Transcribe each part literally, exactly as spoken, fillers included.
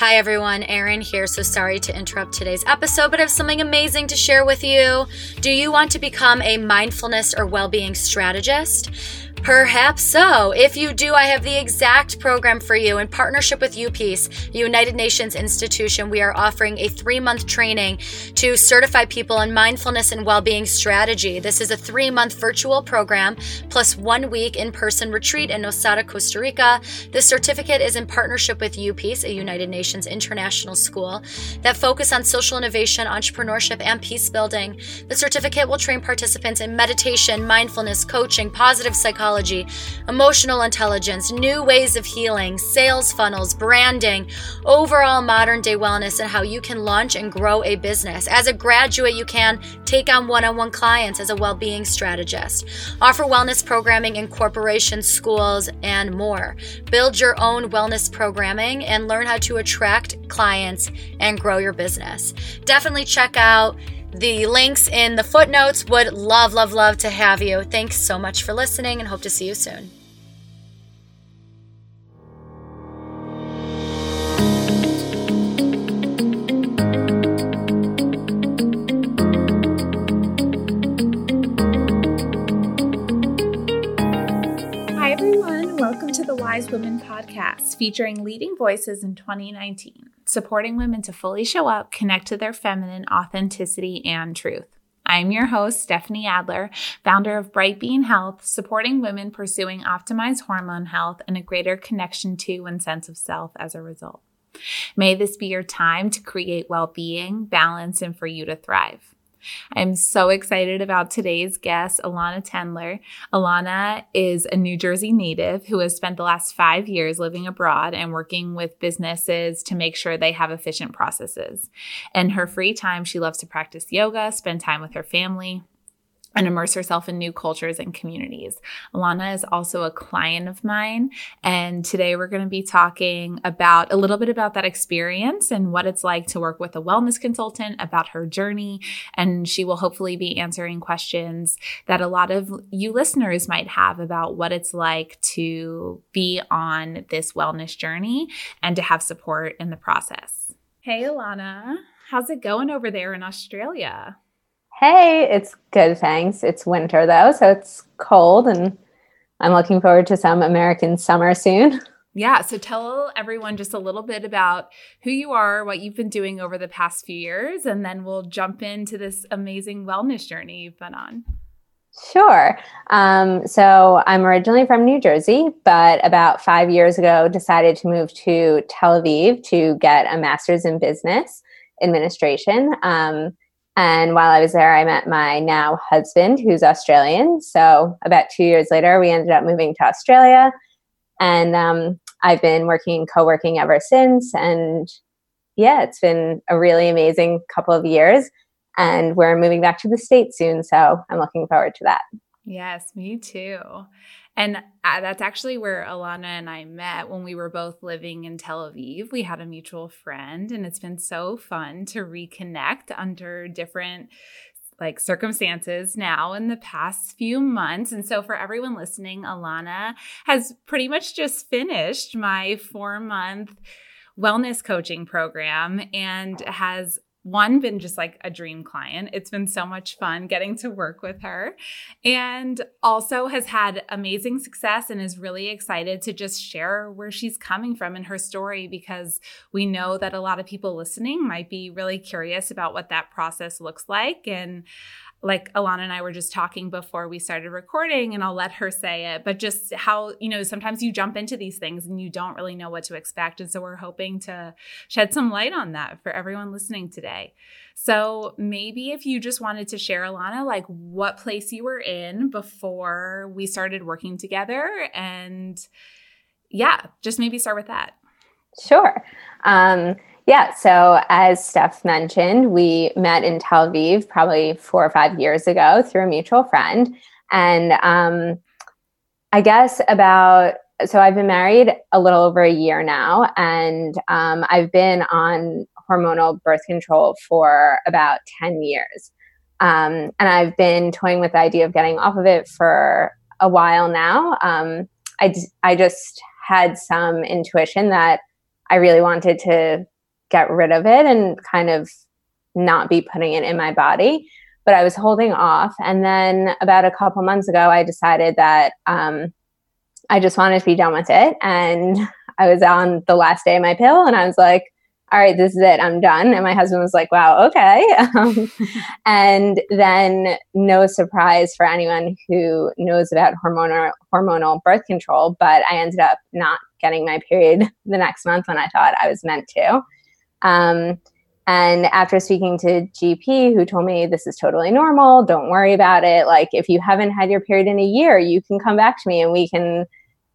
Hi everyone, Erin here. So sorry to interrupt today's episode, but I have something amazing to share with you. Do you want to become a mindfulness or well-being strategist? Perhaps so. If you do, I have the exact program for you. In partnership with UPeace, United Nations Institution, we are offering a three-month training to certify people in mindfulness and well-being strategy. This is a three-month virtual program plus one week in-person retreat in Nosara, Costa Rica. This certificate is in partnership with UPeace, a United Nations International School that focus on social innovation, entrepreneurship, and peace building. The certificate will train participants in meditation, mindfulness, coaching, positive psychology, emotional intelligence, new ways of healing, sales funnels, branding, overall modern day wellness, and how you can launch and grow a business. As a graduate, you can take on one-on-one clients as a well-being strategist, offer wellness programming in corporations, schools, and more. Build your own wellness programming and learn how to attract clients and grow your business. Definitely check out the links in the footnotes. Would love, love, love to have you. Thanks so much for listening and hope to see you soon. Hi, everyone. Welcome to the Wise Women Podcast, featuring leading voices in twenty nineteen. Supporting women to fully show up, connect to their feminine authenticity and truth. I'm your host, Stephanie Adler, founder of Bright Bean Health, supporting women pursuing optimized hormone health and a greater connection to and sense of self as a result. May this be your time to create well-being, balance, and for you to thrive. I'm so excited about today's guest, Alana Tendler. Alana is a New Jersey native who has spent the last five years living abroad and working with businesses to make sure they have efficient processes. In her free time, she loves to practice yoga, spend time with her family, and immerse herself in new cultures and communities. Alana is also a client of mine, and today we're going to be talking about a little bit about that experience and what it's like to work with a wellness consultant, about her journey, and she will hopefully be answering questions that a lot of you listeners might have about what it's like to be on this wellness journey and to have support in the process. Hey, Alana, how's it going over there in Australia? Hey, it's good, thanks. It's winter though, so it's cold, and I'm looking forward to some American summer soon. Yeah, so tell everyone just a little bit about who you are, what you've been doing over the past few years, and then we'll jump into this amazing wellness journey you've been on. Sure. Um, so I'm originally from New Jersey, but about five years ago decided to move to Tel Aviv to get a master's in business administration. Um And while I was there, I met my now husband, who's Australian. So about two years later, we ended up moving to Australia. And um, I've been working, co-working ever since. And yeah, it's been a really amazing couple of years. And we're moving back to the States soon. So I'm looking forward to that. Yes, me too. And that's actually where Alana and I met when we were both living in Tel Aviv. We had a mutual friend, and it's been so fun to reconnect under different like circumstances now in the past few months. And so for everyone listening, Alana has pretty much just finished my four-month wellness coaching program and has One, been just like a dream client. It's been so much fun getting to work with her, and also has had amazing success and is really excited to just share where she's coming from in her story, because we know that a lot of people listening might be really curious about what that process looks like. And like Alana and I were just talking before we started recording, and I'll let her say it, but just how, you know, sometimes you jump into these things and you don't really know what to expect. And so we're hoping to shed some light on that for everyone listening today. So maybe if you just wanted to share, Alana, like what place you were in before we started working together, and yeah, just maybe start with that. Sure. Um, Yeah, so as Steph mentioned, we met in Tel Aviv probably four or five years ago through a mutual friend. And um, I guess about, so I've been married a little over a year now, and um, I've been on hormonal birth control for about ten years. Um, and I've been toying with the idea of getting off of it for a while now. Um, I, I just had some intuition that I really wanted to get rid of it and kind of not be putting it in my body, but I was holding off. And then about a couple months ago, I decided that um, I just wanted to be done with it. And I was on the last day of my pill and I was like, all right, this is it. I'm done. And my husband was like, wow, okay. Um, and then no surprise for anyone who knows about hormonal hormonal birth control, but I ended up not getting my period the next month when I thought I was meant to. Um, and after speaking to G P, who told me this is totally normal, don't worry about it. Like, if you haven't had your period in a year, you can come back to me and we can,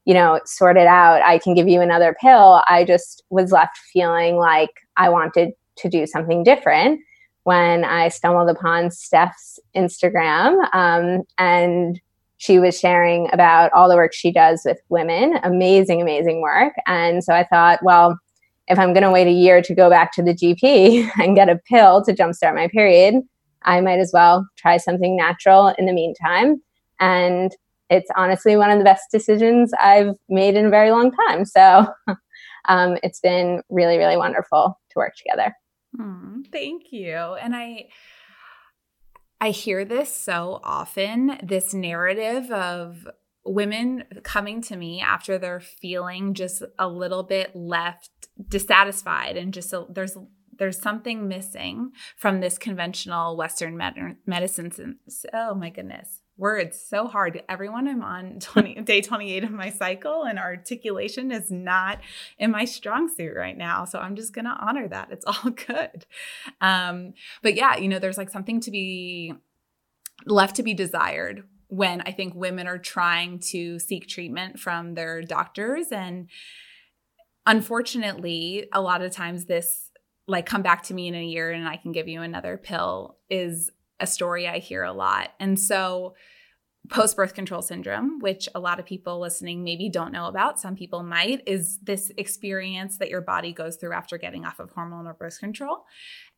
you know, sort it out. I can give you another pill. I just was left feeling like I wanted to do something different when I stumbled upon Steph's Instagram. Um, and she was sharing about all the work she does with women, amazing, amazing work. And so I thought, well, if I'm going to wait a year to go back to the G P and get a pill to jumpstart my period, I might as well try something natural in the meantime. And it's honestly one of the best decisions I've made in a very long time. So um, it's been really, really wonderful to work together. Mm, thank you. And I, I hear this so often, this narrative of women coming to me after they're feeling just a little bit left dissatisfied and just a, there's There's something missing from this conventional Western med- medicine. Oh my goodness. Words so hard. Everyone, I'm on twenty, day twenty-eight of my cycle and articulation is not in my strong suit right now. So I'm just going to honor that. It's all good. Um, but yeah, you know, there's like something to be left to be desired when I think women are trying to seek treatment from their doctors. And unfortunately, a lot of times this like come back to me in a year and I can give you another pill is a story I hear a lot. And so post-birth control syndrome, which a lot of people listening maybe don't know about, some people might, is this experience that your body goes through after getting off of hormonal birth control.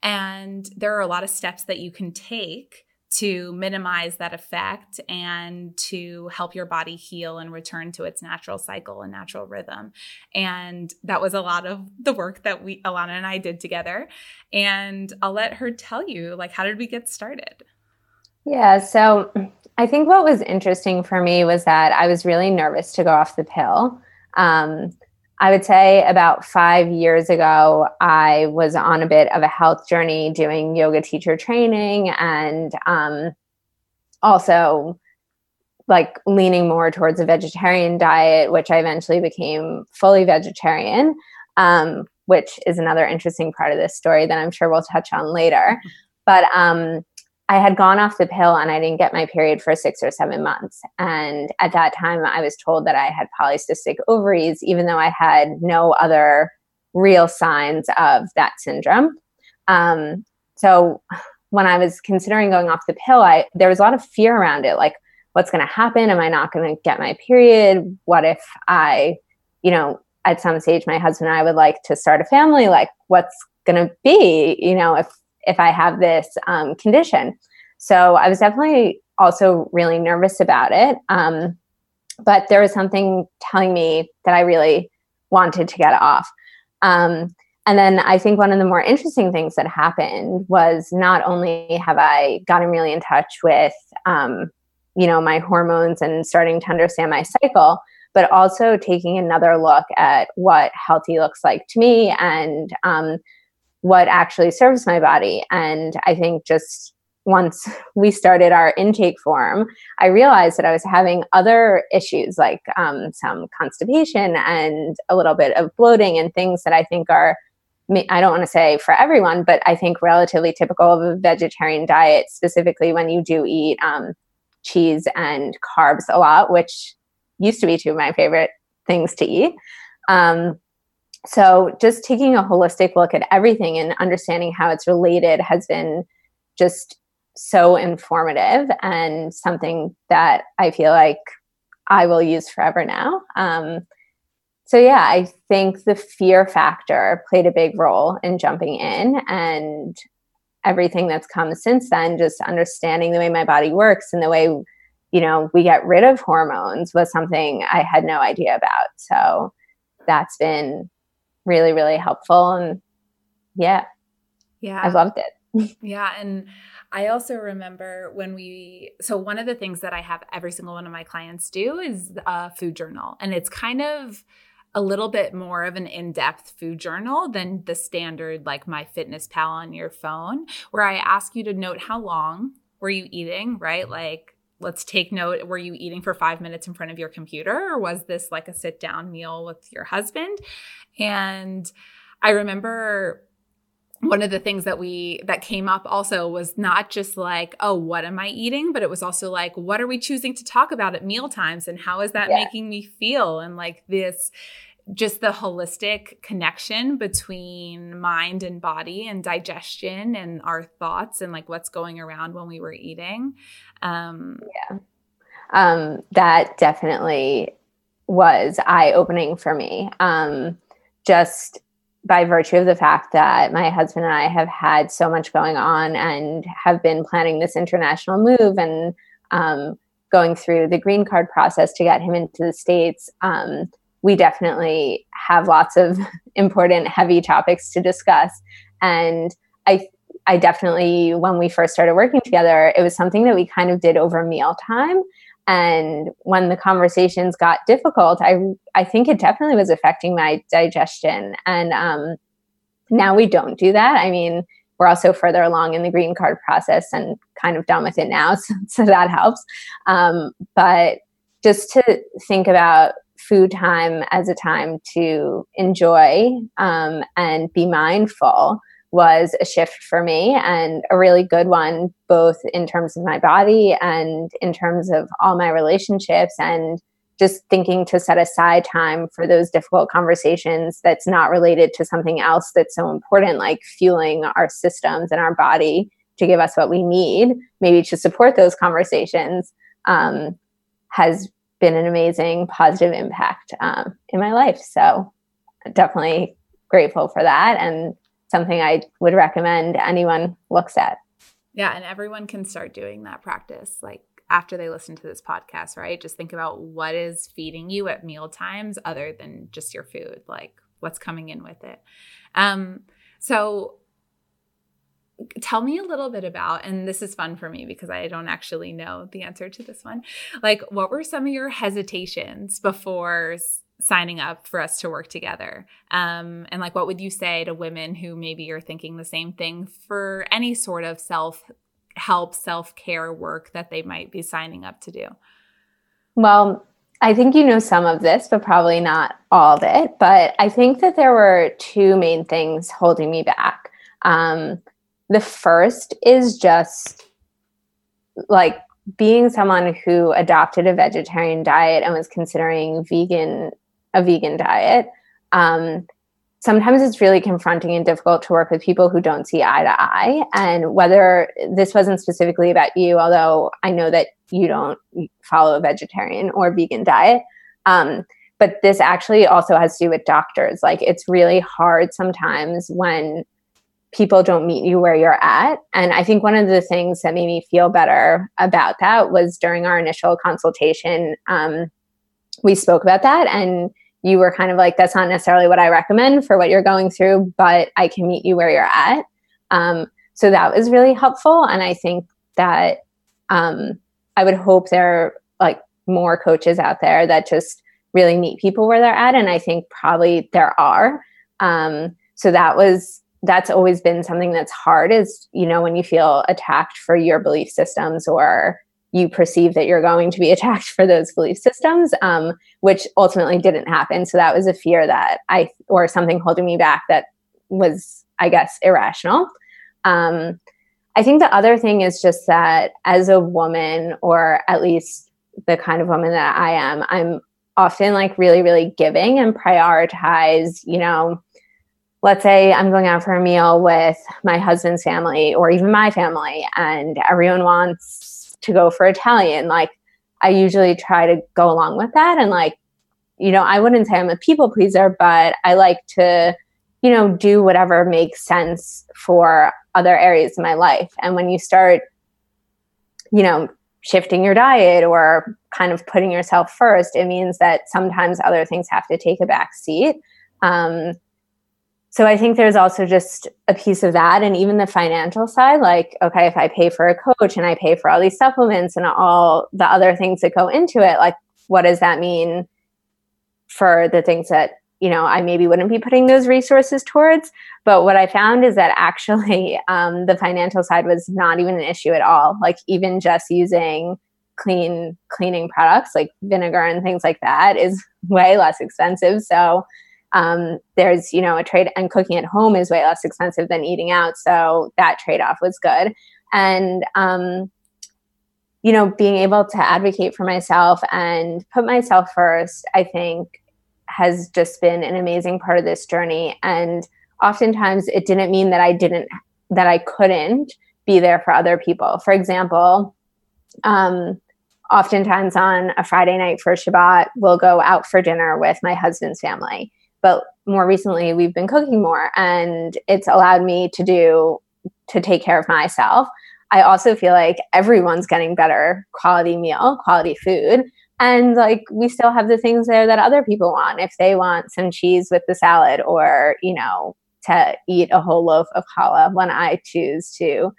And there are a lot of steps that you can take to minimize that effect and to help your body heal and return to its natural cycle and natural rhythm. And that was a lot of the work that we, Alana and I did together. And I'll let her tell you, like, how did we get started? Yeah. So I think what was interesting for me was that I was really nervous to go off the pill. Um, I would say about five years ago, I was on a bit of a health journey doing yoga teacher training and um, also like leaning more towards a vegetarian diet, which I eventually became fully vegetarian, um, which is another interesting part of this story that I'm sure we'll touch on later. But um, I had gone off the pill and I didn't get my period for six or seven months. And at that time, I was told that I had polycystic ovaries, even though I had no other real signs of that syndrome. Um, so when I was considering going off the pill, I, there was a lot of fear around it. Like, what's going to happen? Am I not going to get my period? What if I, you know, at some stage, my husband and I would like to start a family? Like, what's going to be, you know, if if I have this um, condition. So I was definitely also really nervous about it. Um, but there was something telling me that I really wanted to get off. Um, and then I think one of the more interesting things that happened was not only have I gotten really in touch with, um, you know, my hormones and starting to understand my cycle, but also taking another look at what healthy looks like to me and, um, what actually serves my body. And I think just once we started our intake form, I realized that I was having other issues like um, some constipation and a little bit of bloating and things that I think are, I don't want to say for everyone, but I think relatively typical of a vegetarian diet, specifically when you do eat um, cheese and carbs a lot, which used to be two of my favorite things to eat. Um, So just taking a holistic look at everything and understanding how it's related has been just so informative and something that I feel like I will use forever now. Um, so yeah, I think the fear factor played a big role in jumping in, and everything that's come since then, just understanding the way my body works and the way, you know, we get rid of hormones was something I had no idea about. So that's been really, really helpful. And yeah, yeah, I loved it. Yeah. And I also remember when we, so one of the things that I have every single one of my clients do is a food journal. And it's kind of a little bit more of an in-depth food journal than the standard, like MyFitnessPal on your phone, where I ask you to note how long were you eating, right? Like, let's take note, were you eating for five minutes in front of your computer, or was this like a sit-down meal with your husband? And I remember one of the things that we that came up also was not just like, oh, what am I eating? But it was also like, what are we choosing to talk about at meal times, and how is that yeah. making me feel? And like this, just the holistic connection between mind and body and digestion and our thoughts and like what's going around when we were eating. Um, yeah, um, that definitely was eye-opening for me. Um, just by virtue of the fact that my husband and I have had so much going on and have been planning this international move and um, going through the green card process to get him into the States, um, we definitely have lots of important, heavy topics to discuss. And I I definitely, when we first started working together, it was something that we kind of did over mealtime. And when the conversations got difficult, I I think it definitely was affecting my digestion. And um, now we don't do that. I mean, we're also further along in the green card process and kind of done with it now, so, so that helps. Um, but just to think about food time as a time to enjoy um, and be mindful was a shift for me, and a really good one, both in terms of my body and in terms of all my relationships, and just thinking to set aside time for those difficult conversations that's not related to something else that's so important, like fueling our systems and our body to give us what we need, maybe to support those conversations, um, has been an amazing positive impact um, in my life. So definitely grateful for that, and something I would recommend anyone looks at. Yeah. And everyone can start doing that practice, like after they listen to this podcast, right? Just think about what is feeding you at meal times other than just your food, like what's coming in with it. Um, so tell me a little bit about, and this is fun for me because I don't actually know the answer to this one. Like, what were some of your hesitations before signing up for us to work together? Um, and like, what would you say to women who maybe are thinking the same thing for any sort of self-help, self-care work that they might be signing up to do? Well, I think you know some of this, but probably not all of it. But I think that there were two main things holding me back. Um, the first is just like being someone who adopted a vegetarian diet and was considering vegan a vegan diet, um, sometimes it's really confronting and difficult to work with people who don't see eye to eye. And whether this wasn't specifically about you, although I know that you don't follow a vegetarian or vegan diet, um, but this actually also has to do with doctors. Like, it's really hard sometimes when people don't meet you where you're at. And I think one of the things that made me feel better about that was during our initial consultation, um, we spoke about that, and you were kind of like, that's not necessarily what I recommend for what you're going through, but I can meet you where you're at. Um, so that was really helpful. And I think that um, I would hope there are like more coaches out there that just really meet people where they're at. And I think probably there are. Um, so that was, that's always been something that's hard, is, you know, when you feel attacked for your belief systems, or you perceive that you're going to be attacked for those belief systems, um, which ultimately didn't happen. So that was a fear that I, or something holding me back that was, I guess, irrational. Um, I think the other thing is just that as a woman, or at least the kind of woman that I am, I'm often like really, really giving and prioritize, you know, let's say I'm going out for a meal with my husband's family or even my family, and everyone wants to go for Italian. Like, I usually try to go along with that. And like, you know, I wouldn't say I'm a people pleaser, but I like to, you know, do whatever makes sense for other areas of my life. And when you start, you know, shifting your diet or kind of putting yourself first, it means that sometimes other things have to take a back seat. Um, So I think there's also just a piece of that. And even the financial side, like, okay, if I pay for a coach and I pay for all these supplements and all the other things that go into it, like, what does that mean for the things that, you know, I maybe wouldn't be putting those resources towards? But what I found is that actually um, the financial side was not even an issue at all. Like, even just using clean cleaning products like vinegar and things like that is way less expensive. So um, there's, you know, a trade, and cooking at home is way less expensive than eating out. So that trade-off was good. And, um, you know, being able to advocate for myself and put myself first, I think, has just been an amazing part of this journey. And oftentimes it didn't mean that I didn't, that I couldn't be there for other people. For example, um, oftentimes on a Friday night for Shabbat, we'll go out for dinner with my husband's family. But more recently, we've been cooking more, and it's allowed me to do, to take care of myself. I also feel like everyone's getting better quality meal, quality food. And like, we still have the things there that other people want. If they want some cheese with the salad, or, you know, to eat a whole loaf of challah when I choose to,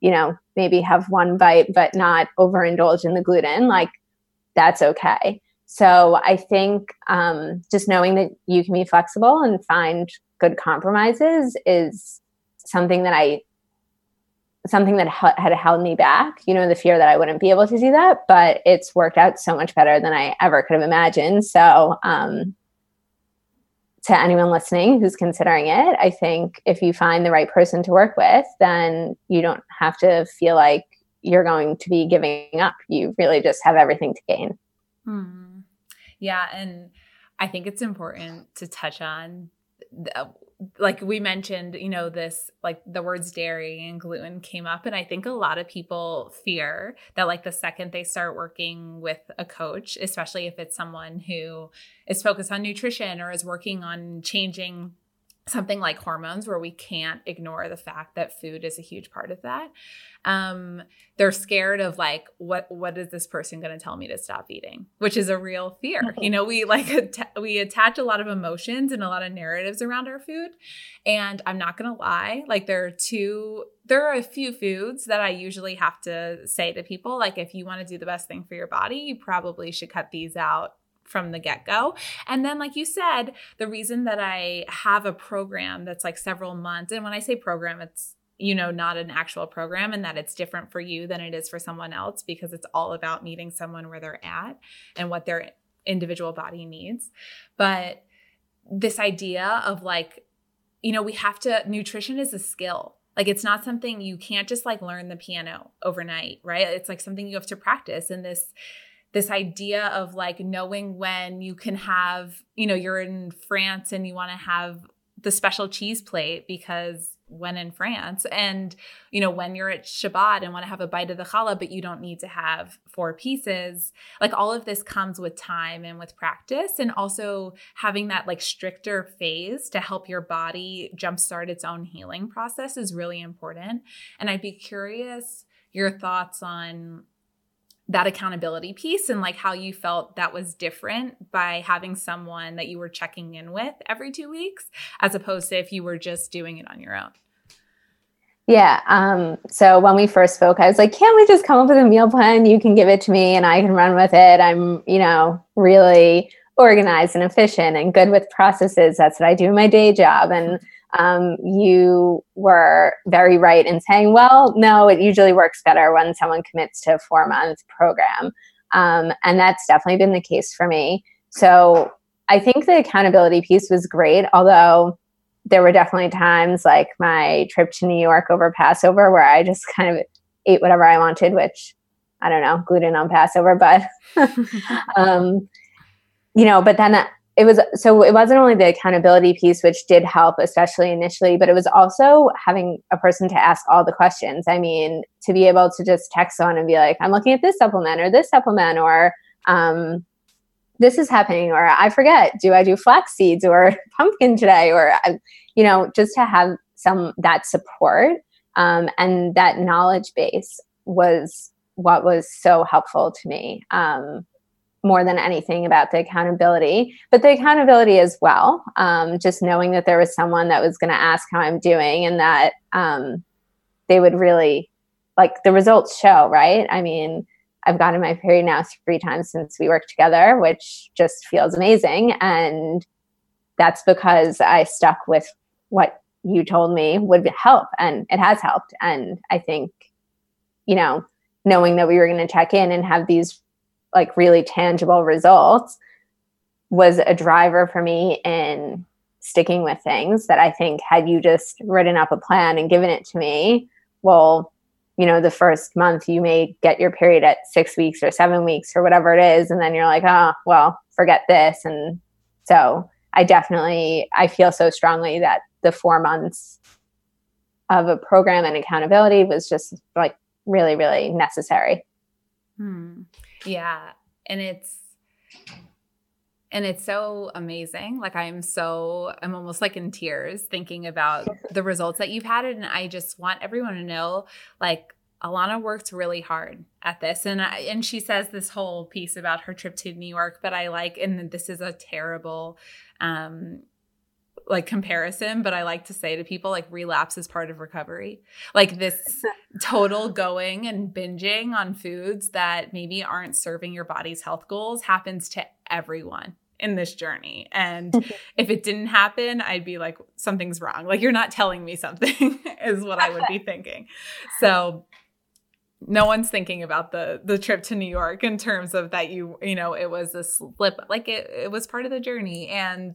you know, maybe have one bite, but not overindulge in the gluten, like, that's okay. So I think um, just knowing that you can be flexible and find good compromises is something that I, something that ha- had held me back, you know, the fear that I wouldn't be able to do that, but it's worked out so much better than I ever could have imagined. So um, to anyone listening who's considering it, I think if you find the right person to work with, then you don't have to feel like you're going to be giving up. You really just have everything to gain. Mm-hmm. Yeah. And I think it's important to touch on, the, like we mentioned, you know, this, like the words dairy and gluten came up. And I think a lot of people fear that, like, the second they start working with a coach, especially if it's someone who is focused on nutrition or is working on changing something like hormones, where we can't ignore the fact that food is a huge part of that. Um, they're scared of, like, what, what is this person going to tell me to stop eating, which is a real fear. You know, we like, att- we attach a lot of emotions and a lot of narratives around our food. And I'm not going to lie, like, there are two, there are a few foods that I usually have to say to people, like, if you want to do the best thing for your body, you probably should cut these out from the get-go. And then, like you said, the reason that I have a program that's like several months, and when I say program, it's, you know, not an actual program, and that it's different for you than it is for someone else, because it's all about meeting someone where they're at and what their individual body needs. But this idea of, like, you know, we have to, nutrition is a skill. Like, it's not something you can't just, like, learn the piano overnight, right? It's like something you have to practice. And this This idea of, like, knowing when you can have, you know, you're in France and you want to have the special cheese plate because when in France, and, you know, when you're at Shabbat and want to have a bite of the challah, but you don't need to have four pieces. Like, all of this comes with time and with practice, and also having that, like, stricter phase to help your body jumpstart its own healing process is really important. And I'd be curious your thoughts on that accountability piece, and, like, how you felt that was different by having someone that you were checking in with every two weeks, as opposed to if you were just doing it on your own. Yeah. Um, so when we first spoke, I was like, can't we just come up with a meal plan? You can give it to me and I can run with it. I'm, you know, really organized and efficient and good with processes. That's what I do in my day job. And Um, you were very right in saying, well, no, it usually works better when someone commits to a four-month program. Um, and that's definitely been the case for me. So I think the accountability piece was great, although there were definitely times, like my trip to New York over Passover, where I just kind of ate whatever I wanted, which, I don't know, gluten on Passover, but, um, you know, but then uh, It was so it wasn't only the accountability piece, which did help, especially initially, but it was also having a person to ask all the questions. I mean, to be able to just text someone and be like, I'm looking at this supplement or this supplement, or um, this is happening, or I forget, do I do flax seeds or pumpkin today? Or, you know, just to have some that support um, and that knowledge base was what was so helpful to me. Um, more than anything about the accountability, but the accountability as well. Um, just knowing that there was someone that was going to ask how I'm doing, and that um, they would really, like, the results show, right? I mean, I've gotten my period now three times since we worked together, which just feels amazing. And that's because I stuck with what you told me would help, and it has helped. And I think, you know, knowing that we were going to check in and have these like really tangible results was a driver for me in sticking with things that I think, had you just written up a plan and given it to me, well, you know, the first month you may get your period at six weeks or seven weeks or whatever it is. And then you're like, oh, well, forget this. And so I definitely, I feel so strongly that the four months of a program and accountability was just like really, really necessary. Hmm. Yeah. And it's, and it's so amazing. Like, I'm so, I'm almost like in tears thinking about the results that you've had. And I just want everyone to know, like, Alana worked really hard at this. And I, and she says this whole piece about her trip to New York, but I like, and this is a terrible, um, like comparison, but I like to say to people, like, relapse is part of recovery. Like, this total going and binging on foods that maybe aren't serving your body's health goals happens to everyone in this journey. And if it didn't happen, I'd be like, something's wrong. Like, you're not telling me something is what I would be thinking. So no one's thinking about the the trip to New York in terms of that, you, you know, it was a slip, like it, it was part of the journey. And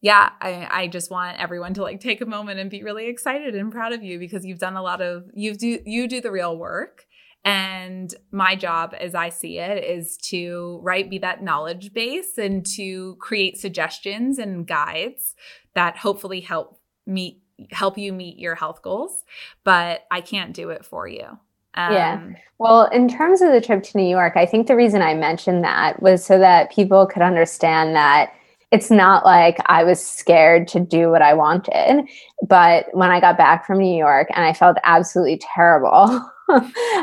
yeah, I, I just want everyone to like take a moment and be really excited and proud of you, because you've done a lot of, you do, you do the real work. And my job, as I see it, is to, right, be that knowledge base and to create suggestions and guides that hopefully help meet, help you meet your health goals, but I can't do it for you. Um, yeah. Well, in terms of the trip to New York, I think the reason I mentioned that was so that people could understand that it's not like I was scared to do what I wanted, but when I got back from New York and I felt absolutely terrible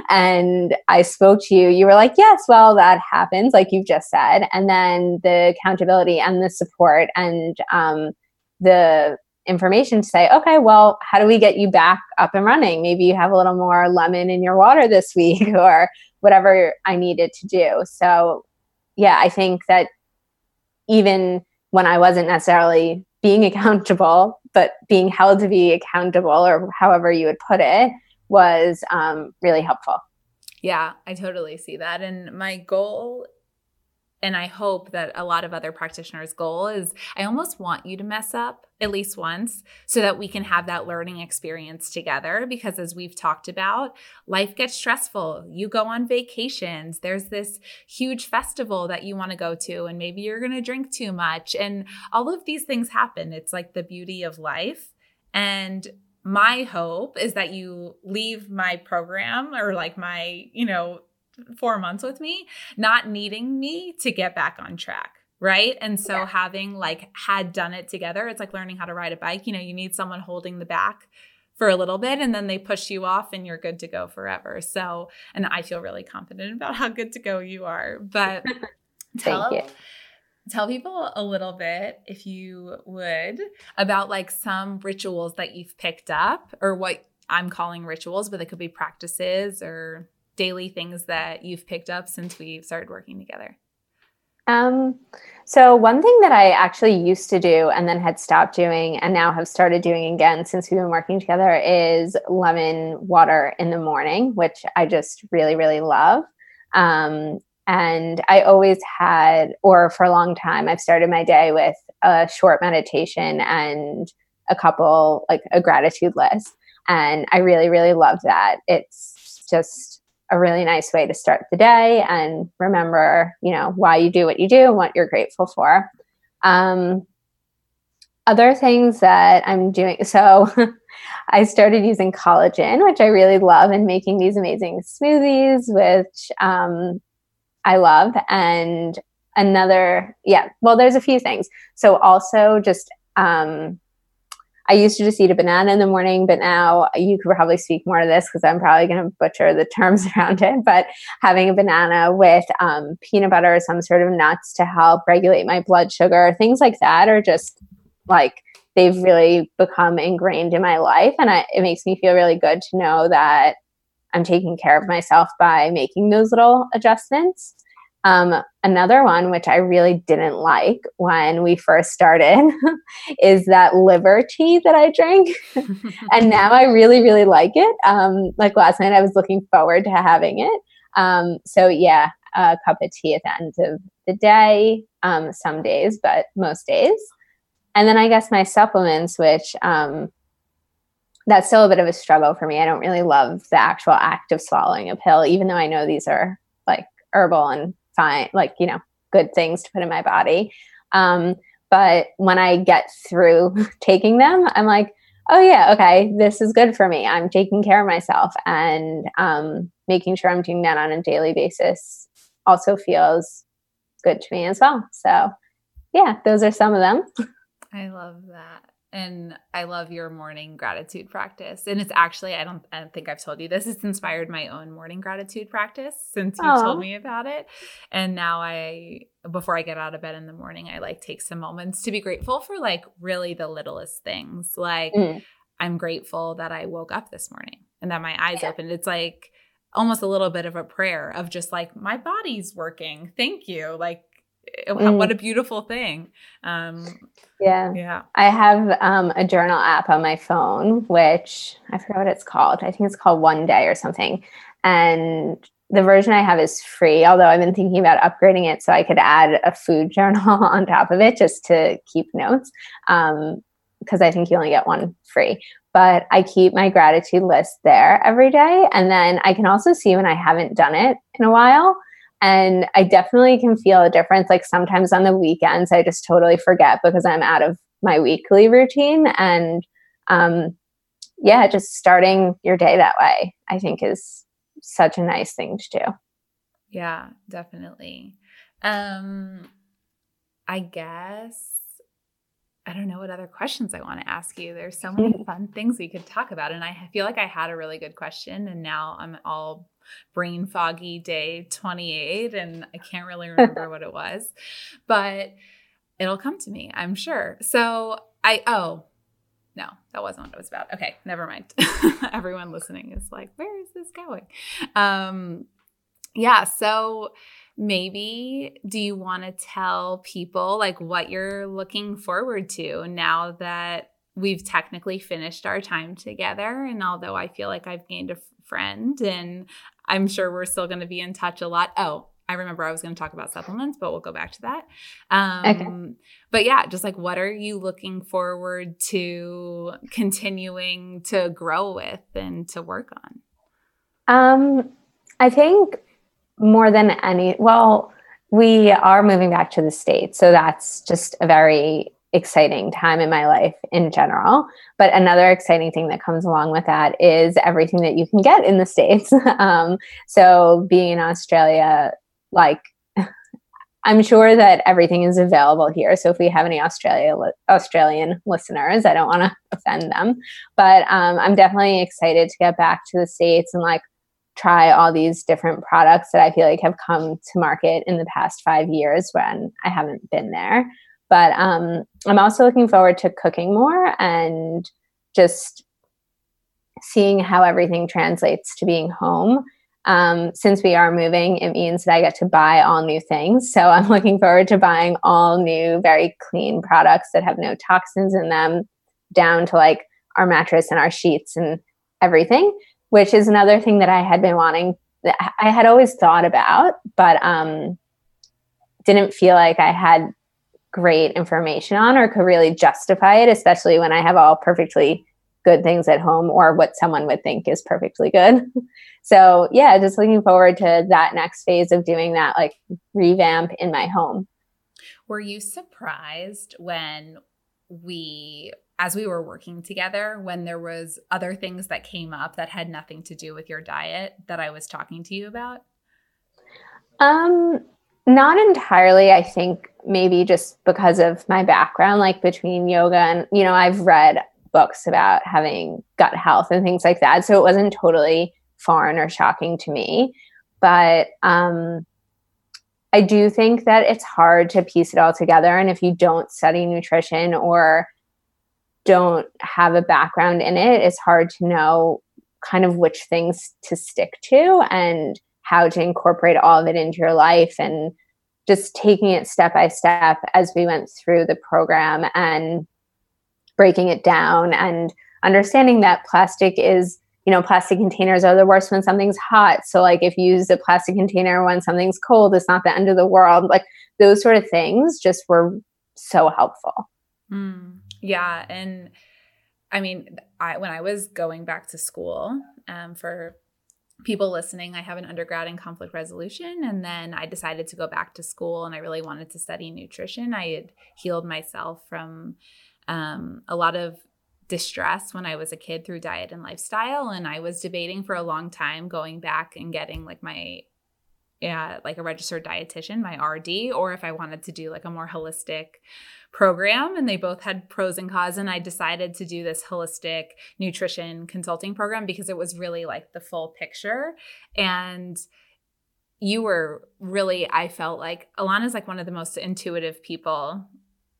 and I spoke to you, you were like, yes, well, that happens, like you've just said. And then the accountability and the support and um, the information to say, okay, well, how do we get you back up and running? Maybe you have a little more lemon in your water this week or whatever I needed to do. So yeah, I think that even when I wasn't necessarily being accountable, but being held to be accountable, or however you would put it, was um, really helpful. Yeah, I totally see that. And my goal, and I hope that a lot of other practitioners' goal, is I almost want you to mess up at least once so that we can have that learning experience together. Because as we've talked about, life gets stressful. You go on vacations. There's this huge festival that you want to go to, and maybe you're going to drink too much. And all of these things happen. It's like the beauty of life. And my hope is that you leave my program, or like my, you know, four months with me, not needing me to get back on track. Right. And so yeah. having like had done it together, it's like learning how to ride a bike. You know, you need someone holding the back for a little bit, and then they push you off and you're good to go forever. So, and I feel really confident about how good to go you are, but tell, Thank you. tell people a little bit, if you would, about like some rituals that you've picked up, or what I'm calling rituals, but they could be practices or daily things that you've picked up since we started working together. Um, so one thing that I actually used to do and then had stopped doing and now have started doing again since we've been working together is lemon water in the morning, which I just really, really love. Um, and I always had, or for a long time, I've started my day with a short meditation and a couple, like a gratitude list. And I really, really love that. It's just a really nice way to start the day and remember, you know, why you do what you do and what you're grateful for. Um, other things that I'm doing. So I started using collagen, which I really love, and making these amazing smoothies, which um, I love. And another, yeah, well, there's a few things. So also just um, I used to just eat a banana in the morning, but now you could probably speak more to this because I'm probably going to butcher the terms around it, but having a banana with um, peanut butter or some sort of nuts to help regulate my blood sugar, things like that are just like, they've really become ingrained in my life. And I, it makes me feel really good to know that I'm taking care of myself by making those little adjustments. Um, another one, which I really didn't like when we first started, is that liver tea that I drink. And now I really, really like it. Um, like last night, I was looking forward to having it. Um, so yeah, a cup of tea at the end of the day, um, some days, but most days. And then I guess my supplements, which um, that's still a bit of a struggle for me. I don't really love the actual act of swallowing a pill, even though I know these are like herbal and fine, like, you know, good things to put in my body. Um, but when I get through taking them, I'm like, oh yeah, okay, this is good for me. I'm taking care of myself, and um, making sure I'm doing that on a daily basis also feels good to me as well. So yeah, those are some of them. I love that. And I love your morning gratitude practice. And it's actually, I don't, I don't think I've told you this, it's inspired my own morning gratitude practice since you Aww. told me about it. And now I, before I get out of bed in the morning, I like take some moments to be grateful for like really the littlest things. Like mm. I'm grateful that I woke up this morning and that my eyes yeah. opened. It's like almost a little bit of a prayer of just like, my body's working. Thank you. Like, Mm. what a beautiful thing. Um, yeah. Yeah. I have um, a journal app on my phone, which I forgot what it's called. I think it's called One Day or something. And the version I have is free, although I've been thinking about upgrading it so I could add a food journal on top of it just to keep notes. Um, because I think you only get one free. But I keep my gratitude list there every day. And then I can also see when I haven't done it in a while. And I definitely can feel a difference. Like sometimes on the weekends, I just totally forget because I'm out of my weekly routine. And um, yeah, just starting your day that way, I think is such a nice thing to do. Yeah, definitely. Um, I guess, I don't know what other questions I want to ask you. There's so many fun things we could talk about. And I feel like I had a really good question and now I'm all brain foggy day twenty-eight and I can't really remember what it was, but it'll come to me, I'm sure. So I, oh no, that wasn't what it was about. Okay. Never mind. Everyone listening is like, where is this going? Um, yeah. So maybe do you want to tell people like what you're looking forward to now that we've technically finished our time together? And although I feel like I've gained a friend and I'm sure we're still going to be in touch a lot. Oh, I remember I was going to talk about supplements, but we'll go back to that. Um, okay. But yeah, just like, what are you looking forward to continuing to grow with and to work on? Um, I think more than any, well, we are moving back to the States. So that's just a very exciting time in my life in general. But another exciting thing that comes along with that is everything that you can get in the States. Um, so being in Australia, like I'm sure that everything is available here. So if we have any Australia li- Australian listeners, I don't want to offend them, but um, I'm definitely excited to get back to the States and like try all these different products that I feel like have come to market in the past five years when I haven't been there. But um, I'm also looking forward to cooking more and just seeing how everything translates to being home. Um, since we are moving, it means that I get to buy all new things. So I'm looking forward to buying all new, very clean products that have no toxins in them, down to like our mattress and our sheets and everything, which is another thing that I had been wanting, that I had always thought about, but um, didn't feel like I had great information on or could really justify it, especially when I have all perfectly good things at home or what someone would think is perfectly good. So yeah, just looking forward to that next phase of doing that, like revamp in my home. Were you surprised when we, as we were working together, when there was other things that came up that had nothing to do with your diet that I was talking to you about? Um, not entirely. I think maybe just because of my background, like between yoga and, you know, I've read books about having gut health and things like that. So it wasn't totally foreign or shocking to me. But um, I do think that it's hard to piece it all together. And if you don't study nutrition or don't have a background in it, it's hard to know kind of which things to stick to and how to incorporate all of it into your life, and just taking it step by step as we went through the program and breaking it down and understanding that plastic is, you know, plastic containers are the worst when something's hot. So like if you use a plastic container when something's cold, it's not the end of the world. Like those sort of things just were so helpful. Mm, yeah. And I mean, I, when I was going back to school, um, for people listening, I have an undergrad in conflict resolution, and then I decided to go back to school and I really wanted to study nutrition. I had healed myself from um, a lot of distress when I was a kid through diet and lifestyle, and I was debating for a long time going back and getting like my yeah, like a registered dietitian, my R D, or if I wanted to do like a more holistic program, and they both had pros and cons. And I decided to do this holistic nutrition consulting program because it was really like the full picture. And you were really, I felt like Alana's like one of the most intuitive people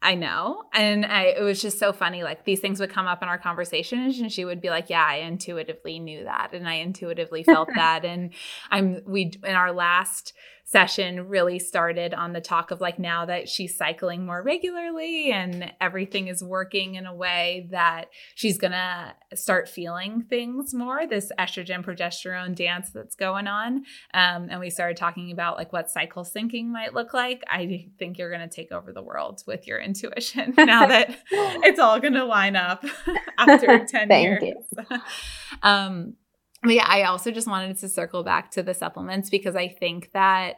I know. And I, it was just so funny. Like these things would come up in our conversations and she would be like, yeah, I intuitively knew that. And I intuitively felt that. And I'm, we, in our last session really started on the talk of like, now that she's cycling more regularly and everything is working in a way that she's going to start feeling things more, this estrogen progesterone dance that's going on. Um, and we started talking about like what cycle syncing might look like. I think you're going to take over the world with your intuition now that it's all going to line up after ten Thank years. You. um, Yeah, I also just wanted to circle back to the supplements because I think that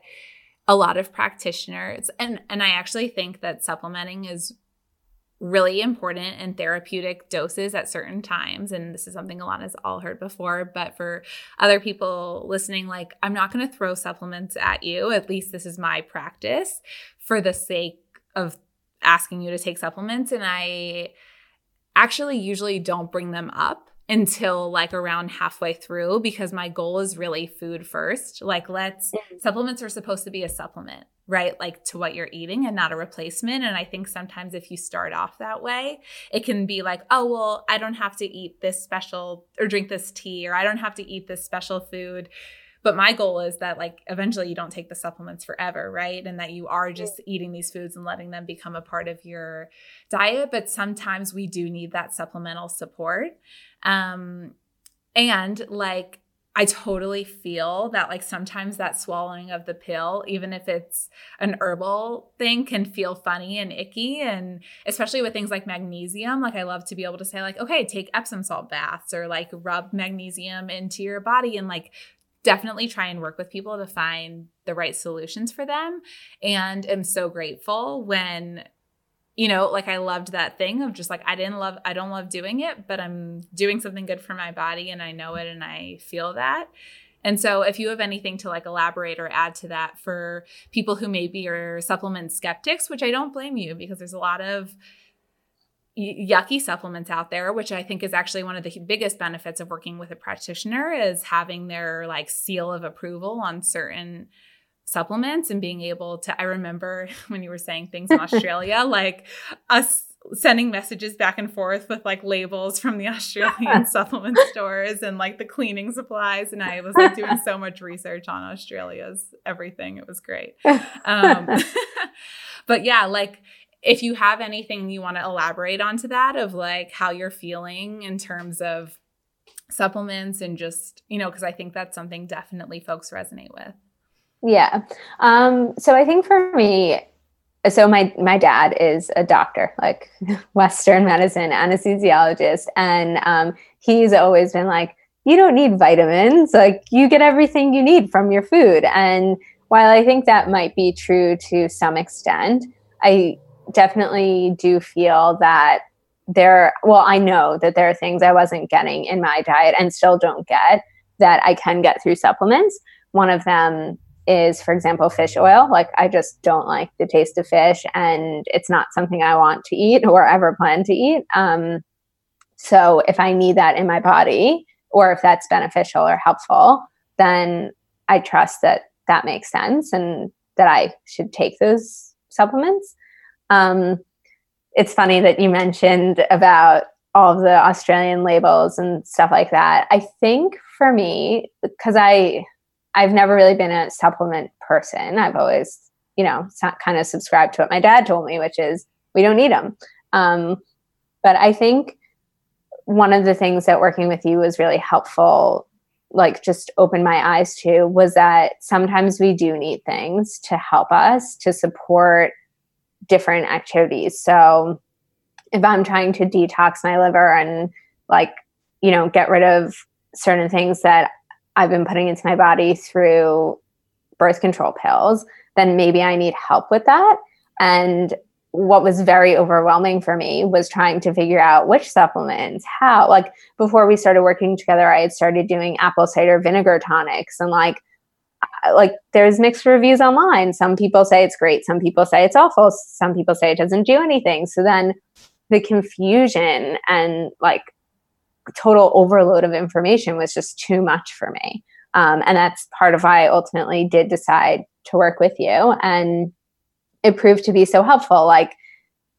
a lot of practitioners and, – and I actually think that supplementing is really important in therapeutic doses at certain times. And this is something Alana's all heard before. But for other people listening, like I'm not going to throw supplements at you. At least this is my practice for the sake of asking you to take supplements. And I actually usually don't bring them up until like around halfway through, because my goal is really food first. Like let's – supplements are supposed to be a supplement, right? Like to what you're eating and not a replacement. And I think sometimes if you start off that way, it can be like, oh, well, I don't have to eat this special or drink this tea, or I don't have to eat this special food. But my goal is that like eventually you don't take the supplements forever, right? And that you are just eating these foods and letting them become a part of your diet. But sometimes we do need that supplemental support. Um, and like, I totally feel that like sometimes that swallowing of the pill, even if it's an herbal thing, can feel funny and icky. And especially with things like magnesium, like I love to be able to say like, okay, take Epsom salt baths or like rub magnesium into your body, and like definitely try and work with people to find the right solutions for them. And I'm so grateful when, you know, like I loved that thing of just like, I didn't love, I don't love doing it, but I'm doing something good for my body and I know it and I feel that. And so if you have anything to like elaborate or add to that for people who maybe are supplement skeptics, which I don't blame you because there's a lot of yucky supplements out there, which I think is actually one of the biggest benefits of working with a practitioner is having their like seal of approval on certain supplements and being able to, I remember when you were saying things in Australia, like us sending messages back and forth with like labels from the Australian supplement stores and like the cleaning supplies. And I was like doing so much research on Australia's everything. It was great. Um, but yeah, like if you have anything you want to elaborate on to that of like how you're feeling in terms of supplements and just, you know, because I think that's something definitely folks resonate with. Yeah. Um, so I think for me, so my, my dad is a doctor, like Western medicine anesthesiologist. And, um, he's always been like, you don't need vitamins. Like you get everything you need from your food. And while I think that might be true to some extent, I definitely do feel that there, well, I know that there are things I wasn't getting in my diet and still don't get that I can get through supplements. One of them is, for example, fish oil. Like I just don't like the taste of fish and it's not something I want to eat or ever plan to eat. Um, So if I need that in my body, or if that's beneficial or helpful, then I trust that that makes sense and that I should take those supplements. Um, it's funny that you mentioned about all of the Australian labels and stuff like that. I think for me, because I, I've never really been a supplement person. I've always, you know, kind of subscribed to what my dad told me, which is we don't need them. Um, but I think one of the things that working with you was really helpful, like just opened my eyes to, was that sometimes we do need things to help us to support different activities. So if I'm trying to detox my liver and like, you know, get rid of certain things that I've been putting into my body through birth control pills, then maybe I need help with that. And what was very overwhelming for me was trying to figure out which supplements, how, like before we started working together, I had started doing apple cider vinegar tonics, and like, like there's mixed reviews online. Some people say it's great. Some people say it's awful. Some people say it doesn't do anything. So then the confusion and like total overload of information was just too much for me. Um, and that's part of why I ultimately did decide to work with you. And it proved to be so helpful. Like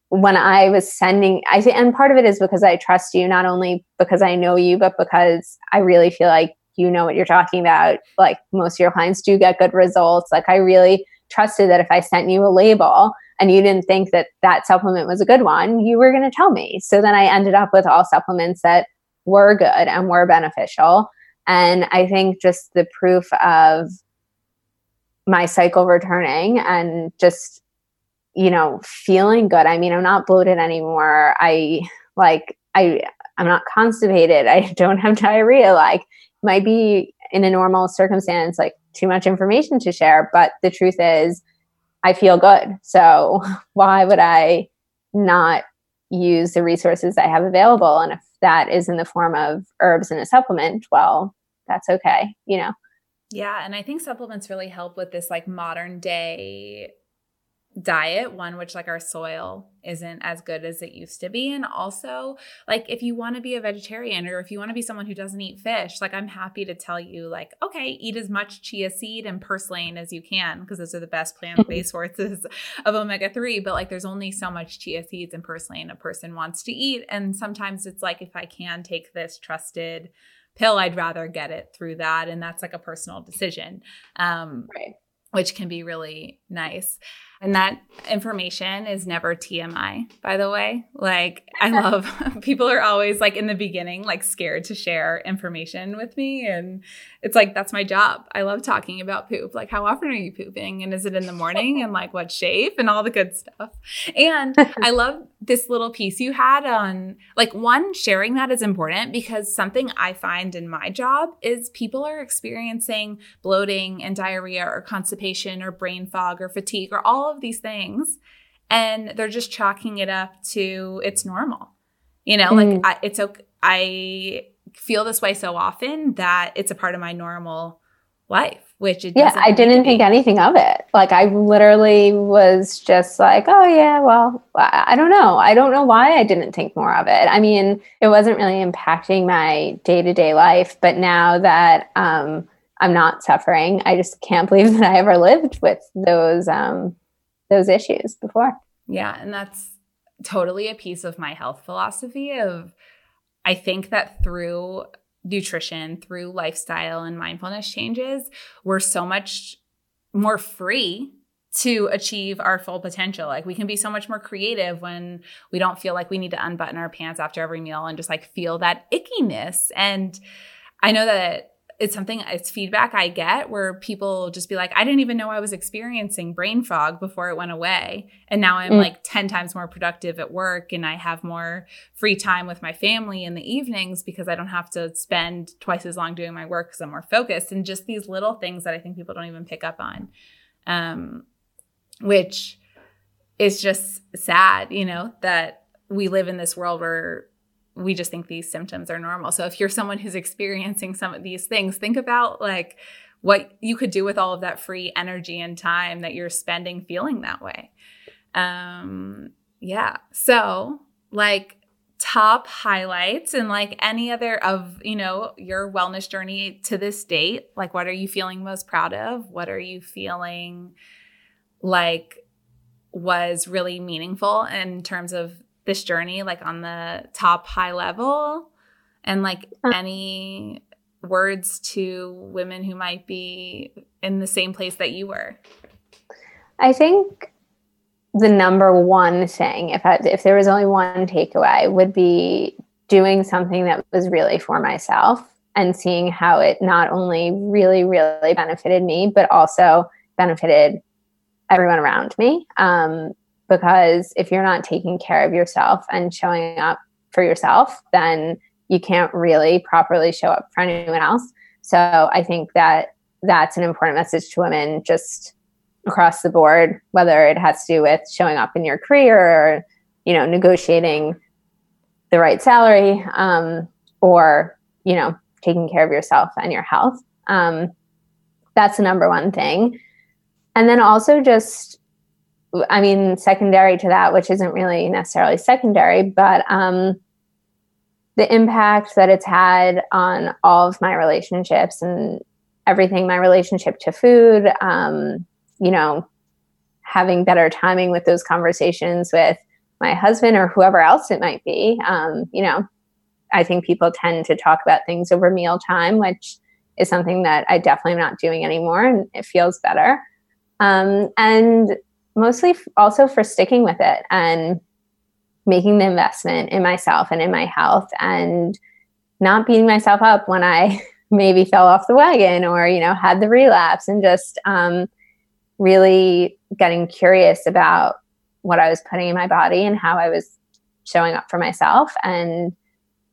when I was sending, I think, and part of it is because I trust you, not only because I know you, but because I really feel like you know what you're talking about. Like most of your clients do get good results. Like I really trusted that if I sent you a label and you didn't think that that supplement was a good one, you were going to tell me. So then I ended up with all supplements that were good and were beneficial. And I think just the proof of my cycle returning and just, you know, feeling good. I mean, I'm not bloated anymore. I like, I, I'm not constipated. I don't have diarrhea. Like might be in a normal circumstance, like too much information to share. But the truth is I feel good. So why would I not use the resources I have available? And if that is in the form of herbs and a supplement, well, that's okay, you know? Yeah. And I think supplements really help with this like modern day diet, one which like our soil isn't as good as it used to be. And also like if you want to be a vegetarian or if you want to be someone who doesn't eat fish, like I'm happy to tell you like, okay, eat as much chia seed and purslane as you can because those are the best plant-based sources of omega three. But like there's only so much chia seeds and purslane a person wants to eat. And sometimes it's like if I can take this trusted pill, I'd rather get it through that. And that's like a personal decision, um, right. which can be really nice. And that information is never T M I, by the way. Like I love people are always like in the beginning, like scared to share information with me. And it's like, that's my job. I love talking about poop. Like how often are you pooping? And is it in the morning? And like what shape and all the good stuff. And I love this little piece you had on like one, sharing that is important because something I find in my job is people are experiencing bloating and diarrhea or constipation or brain fog or fatigue or all of these things, and they're just chalking it up to it's normal, you know, mm. like I, it's okay. I feel this way so often that it's a part of my normal life, which it yeah, I didn't think anything of it. Like I literally was just like, oh yeah, well, I don't know. I don't know why I didn't think more of it. I mean, it wasn't really impacting my day-to-day life, but now that, um, I'm not suffering. I just can't believe that I ever lived with those um, those issues before. Yeah, and that's totally a piece of my health philosophy of I think that through nutrition, through lifestyle and mindfulness changes, we're so much more free to achieve our full potential. Like we can be so much more creative when we don't feel like we need to unbutton our pants after every meal and just like feel that ickiness. And I know that it's something, it's feedback I get where people just be like, I didn't even know I was experiencing brain fog before it went away. And now I'm mm. like ten times more productive at work and I have more free time with my family in the evenings because I don't have to spend twice as long doing my work because I'm more focused. And just these little things that I think people don't even pick up on, um, which is just sad, you know, that we live in this world where we just think these symptoms are normal. So if you're someone who's experiencing some of these things, think about like what you could do with all of that free energy and time that you're spending feeling that way. Um, yeah. So like top highlights and like any other of, you know, your wellness journey to this date? Like, what are you feeling most proud of? What are you feeling like was really meaningful in terms of this journey, like on the top high level? And like any words to women who might be in the same place that you were? I think the number one thing, if I, if there was only one takeaway, would be doing something that was really for myself and seeing how it not only really, really benefited me, but also benefited everyone around me. Um, because if you're not taking care of yourself and showing up for yourself, then you can't really properly show up for anyone else. So I think that that's an important message to women just across the board, whether it has to do with showing up in your career or, you know, negotiating the right salary, um, or, you know, taking care of yourself and your health. Um, that's the number one thing. And then also just, I mean, secondary to that, which isn't really necessarily secondary, but, um, the impact that it's had on all of my relationships and everything, my relationship to food, um, you know, having better timing with those conversations with my husband or whoever else it might be. Um, you know, I think people tend to talk about things over mealtime, which is something that I definitely am not doing anymore, and it feels better. Um, and mostly f- also for sticking with it and making the investment in myself and in my health and not beating myself up when I maybe fell off the wagon or, you know, had the relapse, and just um, really getting curious about what I was putting in my body and how I was showing up for myself, and,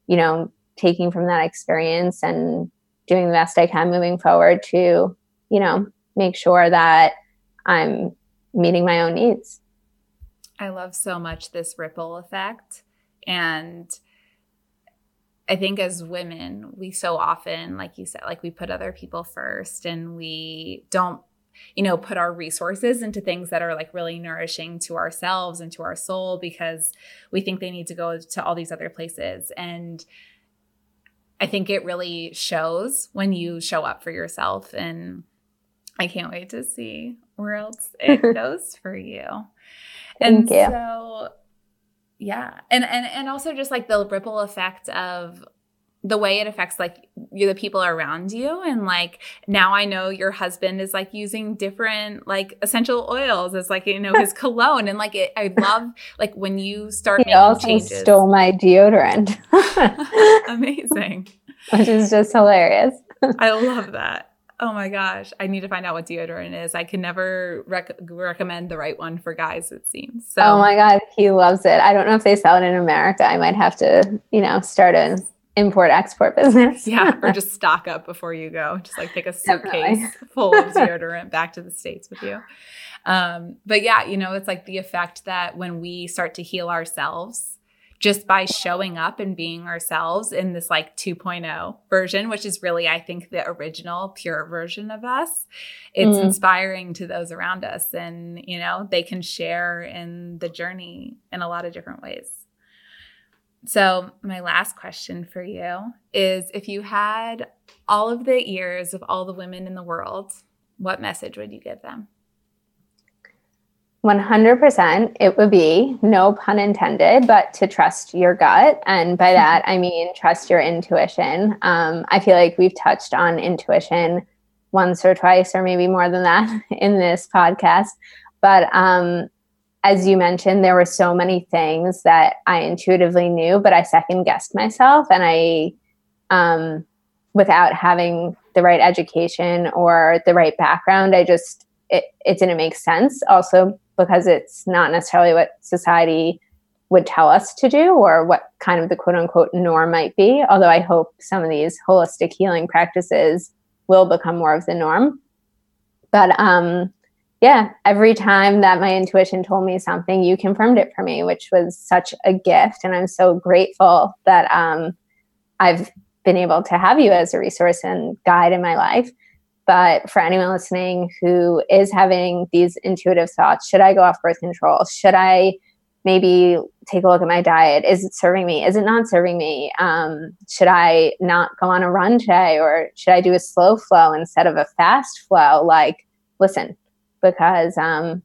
you know, taking from that experience and doing the best I can moving forward to, you know, make sure that I'm meeting my own needs. I love so much this ripple effect. And I think as women, we so often, like you said, like we put other people first, and we don't, you know, put our resources into things that are like really nourishing to ourselves and to our soul, because we think they need to go to all these other places. And I think it really shows when you show up for yourself, and I can't wait to see where else it goes for you. And Thank you. So, yeah. And, and, and also just like the ripple effect of the way it affects like the people around you. And like, now I know your husband is like using different like essential oils as like, you know, his cologne. And like, it, I love like when you start he making also changes. Stole my deodorant. Amazing. Which is just hilarious. I love that. Oh my gosh. I need to find out what deodorant is. I can never rec- recommend the right one for guys, it seems. So. Oh my God. He loves it. I don't know if they sell it in America. I might have to, you know, start an import-export business. Yeah. Or just stock up before you go. Just like take a suitcase full of deodorant back to the States with you. Um, but yeah, you know, it's like the effect that when we start to heal ourselves, just by showing up and being ourselves in this like two point oh version, which is really, I think, the original pure version of us. It's mm. inspiring to those around us, and, you know, they can share in the journey in a lot of different ways. So my last question for you is, if you had all of the ears of all the women in the world, what message would you give them? one hundred percent it would be, no pun intended, but to trust your gut. And by that, I mean, trust your intuition. Um, I feel like we've touched on intuition once or twice, or maybe more than that in this podcast. But um, as you mentioned, there were so many things that I intuitively knew, but I second guessed myself. And I, um, without having the right education or the right background, I just, It, it didn't make sense, also because it's not necessarily what society would tell us to do or what kind of the quote unquote norm might be. Although I hope some of these holistic healing practices will become more of the norm. But um, yeah, every time that my intuition told me something, you confirmed it for me, which was such a gift. And I'm so grateful that um, I've been able to have you as a resource and guide in my life. But for anyone listening who is having these intuitive thoughts, should I go off birth control? Should I maybe take a look at my diet. Is it serving me? Is it not serving me? Um, should I not go on a run today? Or should I do a slow flow instead of a fast flow? Like, listen, because um,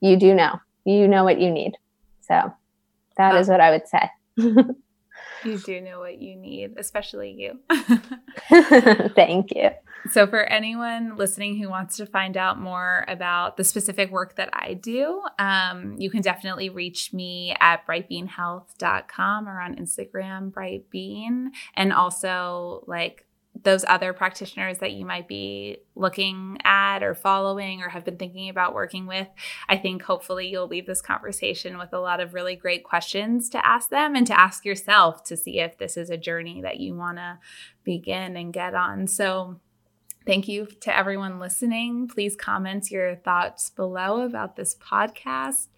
you do know, you know what you need. So that is what I would say. You do know what you need, especially you. Thank you. So for anyone listening who wants to find out more about the specific work that I do, um, you can definitely reach me at bright bean health dot com or on Instagram, brightbean. And also like those other practitioners that you might be looking at or following or have been thinking about working with, I think hopefully you'll leave this conversation with a lot of really great questions to ask them and to ask yourself to see if this is a journey that you want to begin and get on. So thank you to everyone listening. Please comment your thoughts below about this podcast.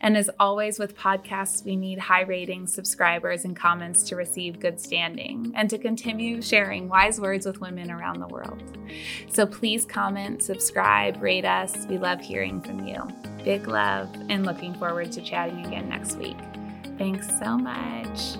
And as always with podcasts, we need high ratings, subscribers, and comments to receive good standing and to continue sharing wise words with women around the world. So please comment, subscribe, rate us. We love hearing from you. Big love and looking forward to chatting again next week. Thanks so much.